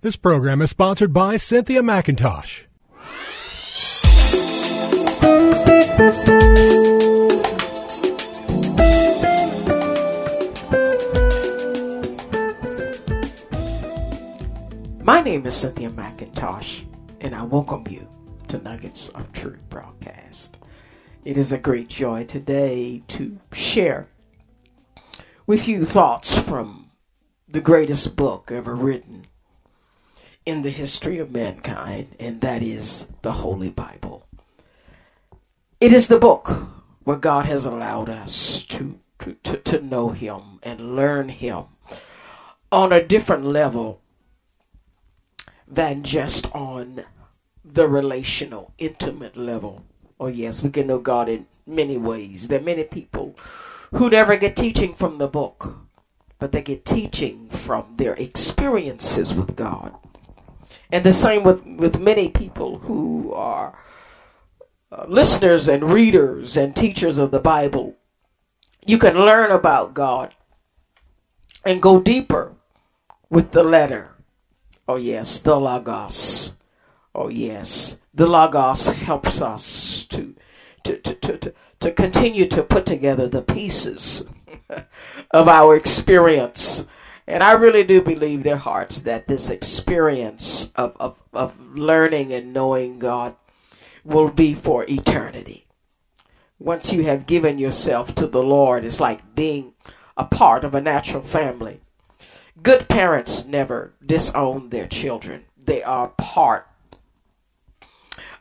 This program is sponsored by Cynthia McIntosh. My name is Cynthia McIntosh, and I welcome you to Nuggets of Truth Broadcast. It is a great joy today to share with you thoughts from the greatest book ever written in the history of mankind, and that is the Holy Bible. It is the book where God has allowed us to know Him and learn Him on a different level than just on the relational, intimate level. Oh yes, we can know God in many ways. There are many people who never get teaching from the book, but they get teaching from their experiences with God. And the same with many people who are listeners and readers and teachers of the Bible. You can learn about God and go deeper with the letter. Oh yes, the Logos. Oh yes, the Logos helps us to continue to put together the pieces of our experience. And I really do believe their hearts that this experience of learning and knowing God will be for eternity. Once you have given yourself to the Lord, it's like being a part of a natural family. Good parents never disown their children. They are part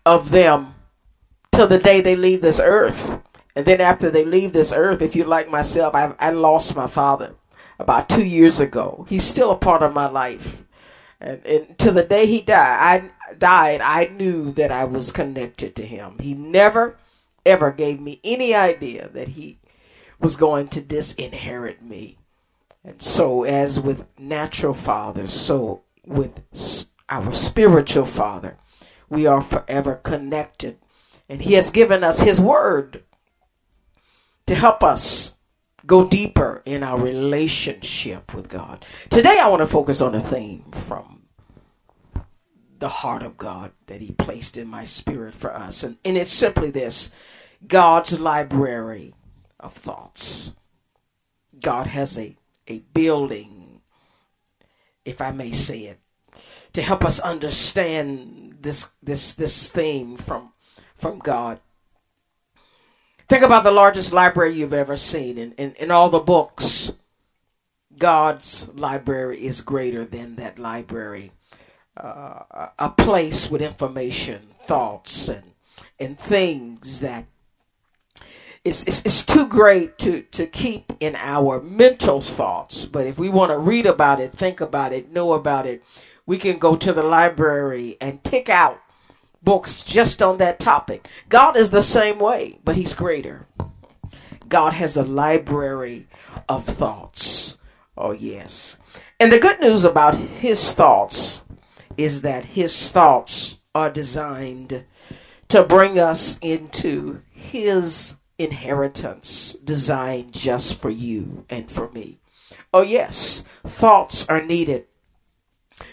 of them till the day they leave this earth. And then after they leave this earth, if you like myself, I lost my father about 2 years ago. He's still a part of my life. And to the day he died, I knew that I was connected to him. He never, ever gave me any idea that he was going to disinherit me. And so as with natural fathers, so with our spiritual father, we are forever connected. And he has given us his word to help us go deeper in our relationship with God. Today I want to focus on a theme from the heart of God that he placed in my spirit for us. And it's simply this: God's library of thoughts. God has a building, if I may say it, to help us understand this theme from God. Think about the largest library you've ever seen. In all the books, God's library is greater than that library. A place with information, thoughts, and things that is too great to keep in our mental thoughts. But if we want to read about it, think about it, know about it, we can go to the library and pick out books just on that topic. God is the same way, but he's greater. God has a library of thoughts. Oh, yes. And the good news about his thoughts is that his thoughts are designed to bring us into his inheritance, designed just for you and for me. Oh, yes. Thoughts are needed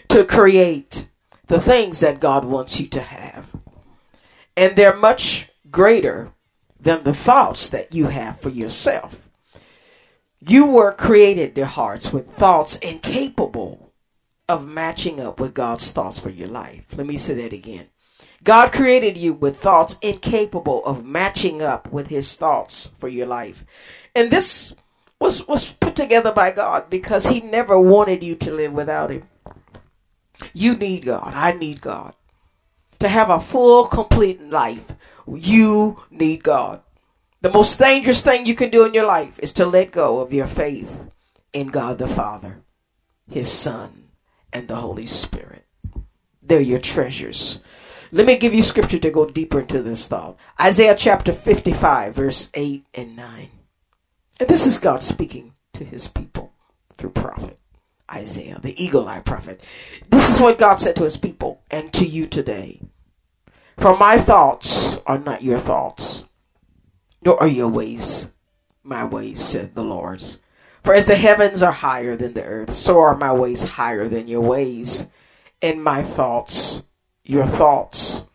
to create the things that God wants you to have. And they're much greater than the thoughts that you have for yourself. You were created, dear hearts, with thoughts incapable of matching up with God's thoughts for your life. Let me say that again. God created you with thoughts incapable of matching up with his thoughts for your life. And this was put together by God because he never wanted you to live without him. You need God. I need God. To have a full, complete life, you need God. The most dangerous thing you can do in your life is to let go of your faith in God the Father, his Son, and the Holy Spirit. They're your treasures. Let me give you scripture to go deeper into this thought. Isaiah chapter 55, verse 8 and 9. And this is God speaking to his people through prophet Isaiah, the eagle-eyed prophet. This is what God said to his people and to you today. For my thoughts are not your thoughts, nor are your ways my ways, said the Lord. For as the heavens are higher than the earth, so are my ways higher than your ways, and my thoughts your thoughts.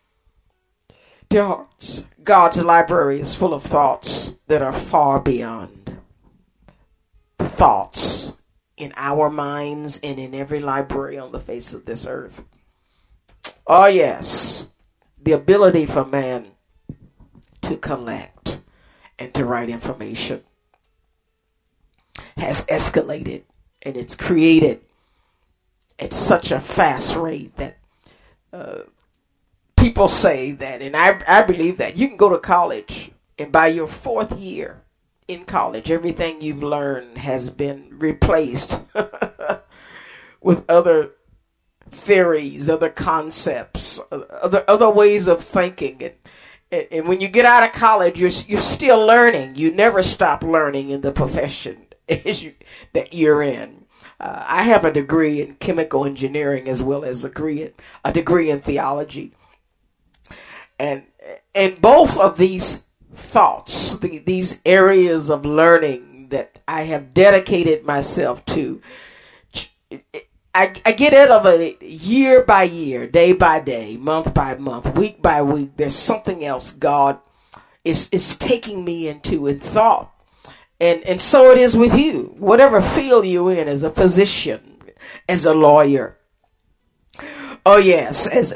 Dear hearts, God's library is full of thoughts that are far beyond thoughts in our minds and in every library on the face of this earth. Oh yes, the ability for man to collect and to write information has escalated, and it's created at such a fast rate that people say that, and I believe that you can go to college, and by your fourth year in college, everything you've learned has been replaced with other theories, other concepts, other ways of thinking. And when you get out of college, you're still learning. You never stop learning in the profession that you're in. I have a degree in chemical engineering as well as a degree in theology. And both of these thoughts, these areas of learning that I have dedicated myself to, I get elevated year by year, day by day, month by month, week by week. There's something else God is taking me into in thought. And so it is with you, whatever field you're in, as a physician, as a lawyer. Oh yes, as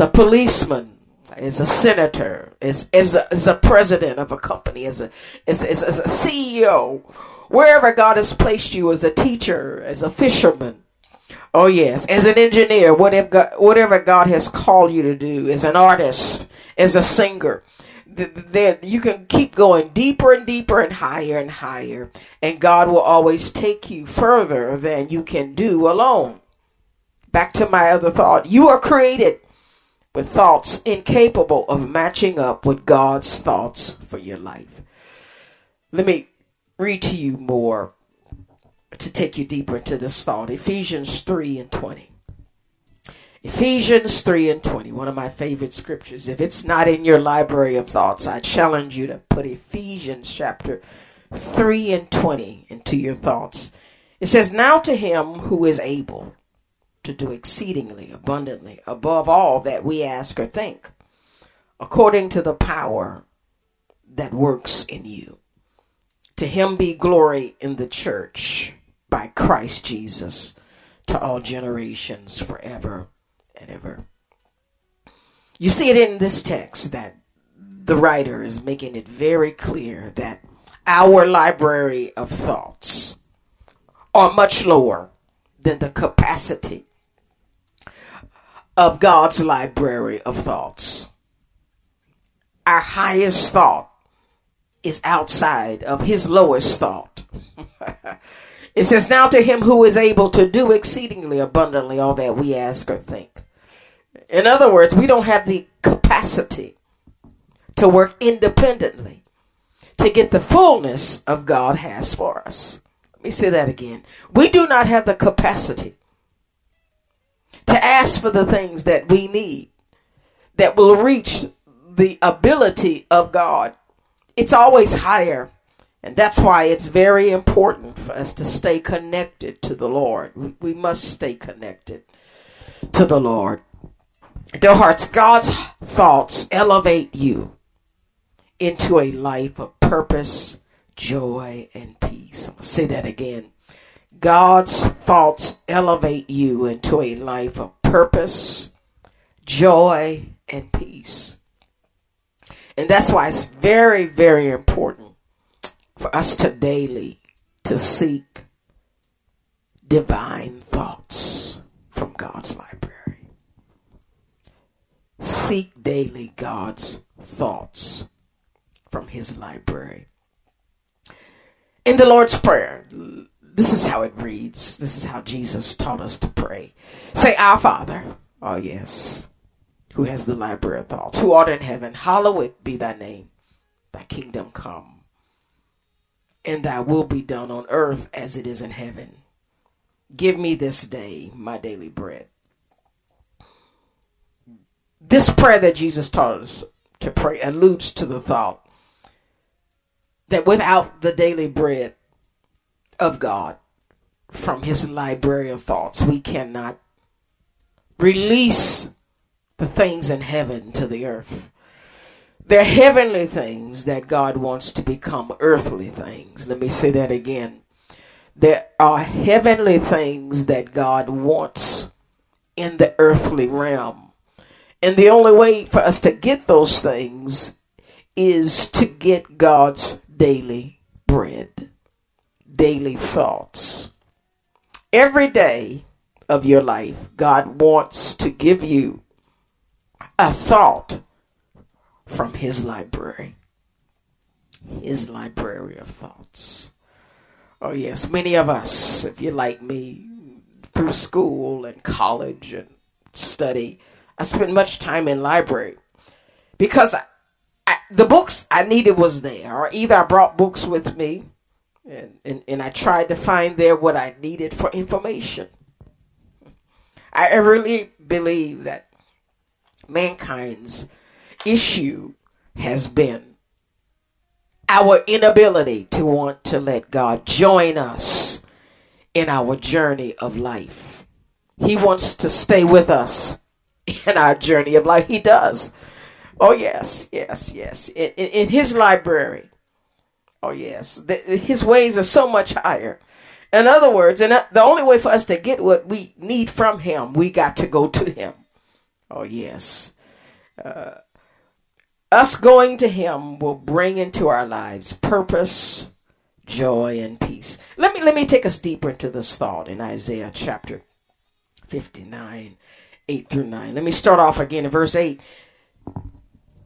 a policeman, as a senator, as a president of a company, as a CEO, wherever God has placed you, as a teacher, as a fisherman. Oh yes, as an engineer, whatever God has called you to do, as an artist, as a singer. There, you can keep going deeper and deeper and higher and higher, and God will always take you further than you can do alone. Back to my other thought. You are created with thoughts incapable of matching up with God's thoughts for your life. Let me read to you more to take you deeper into this thought. Ephesians 3 and 20. Ephesians 3 and 20, one of my favorite scriptures. If it's not in your library of thoughts, I challenge you to put Ephesians chapter 3 and 20 into your thoughts. It says, now to him who is able to do exceedingly abundantly above all that we ask or think, according to the power that works in you. To him be glory in the church by Christ Jesus to all generations forever and ever. You see it in this text that the writer is making it very clear that our library of thoughts are much lower than the capacity of God's library of thoughts. Our highest thought is outside of his lowest thought. It says, now to him who is able to do exceedingly abundantly all that we ask or think. In other words, we don't have the capacity to work independently to get the fullness of God has for us. Let me say that again. We do not have the capacity to ask for the things that we need that will reach the ability of God. It's always higher. And that's why it's very important for us to stay connected to the Lord. We must stay connected to the Lord. Dear hearts, God's thoughts elevate you into a life of purpose, joy, and peace. I'm going to say that again. God's thoughts elevate you into a life of purpose, joy, and peace. And that's why it's very, very important for us to daily to seek divine thoughts from God's library. Seek daily God's thoughts from his library. In the Lord's Prayer, This is how it reads. This is how Jesus taught us to pray. Say, Our Father, oh yes, who has the library of thoughts, who art in heaven, hallowed be thy name. Thy kingdom come, and thy will be done on earth as it is in heaven. Give me this day my daily bread. This prayer that Jesus taught us to pray alludes to the thought that without the daily bread of God from his library of thoughts, we cannot release the things in heaven to the earth. They're heavenly things that God wants to become earthly things. Let me say that again. There are heavenly things that God wants in the earthly realm. And the only way for us to get those things is to get God's daily bread, daily thoughts. Every day of your life, God wants to give you a thought from his library of thoughts. Oh yes, many of us, if you're like me, through school and college and study, I spent much time in library because the books I needed was there, or either I brought books with me and I tried to find there what I needed for information. I really believe that mankind's issue has been our inability to want to let God join us in our journey of life. He wants to stay with us in our journey of life. He does. Oh, yes, yes, yes. In his library. Oh, yes. His ways are so much higher. In other words, and the only way for us to get what we need from him, we got to go to him. Oh, yes. Us going to him will bring into our lives purpose, joy, and peace. Let me take us deeper into this thought in Isaiah chapter 59, 8-9. Let me start off again in verse 8.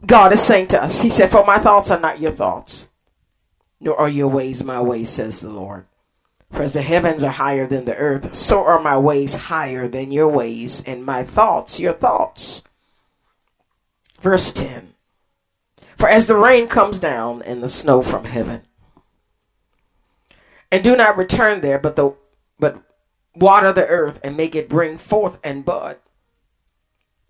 God is saying to us, he said, for my thoughts are not your thoughts, nor are your ways my ways, says the Lord. For as the heavens are higher than the earth, so are my ways higher than your ways, and my thoughts your thoughts. Verse 10. For as the rain comes down and the snow from heaven, and do not return there, but water the earth and make it bring forth and bud,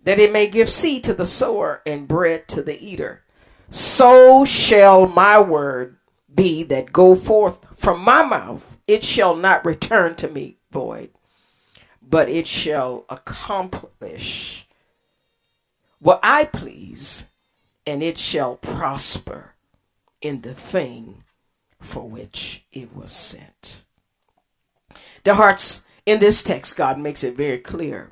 that it may give seed to the sower and bread to the eater, so shall my word be that go forth from my mouth. It shall not return to me void, but it shall accomplish what I please, and it shall prosper in the thing for which it was sent. The hearts in this text, God makes it very clear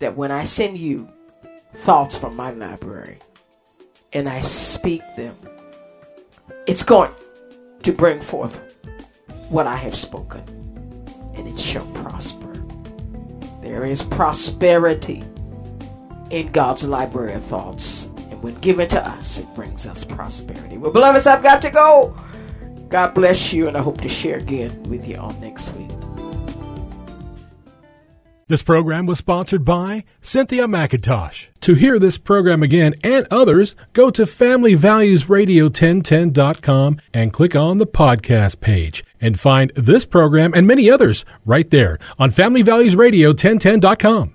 that when I send you thoughts from my library and I speak them, it's going to bring forth what I have spoken, and it shall prosper. There is prosperity in God's library of thoughts. When given to us, it brings us prosperity. Well, beloveds, I've got to go. God bless you, and I hope to share again with you all next week. This program was sponsored by Cynthia McIntosh. To hear this program again and others, go to FamilyValuesRadio1010.com and click on the podcast page and find this program and many others right there on FamilyValuesRadio1010.com.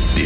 The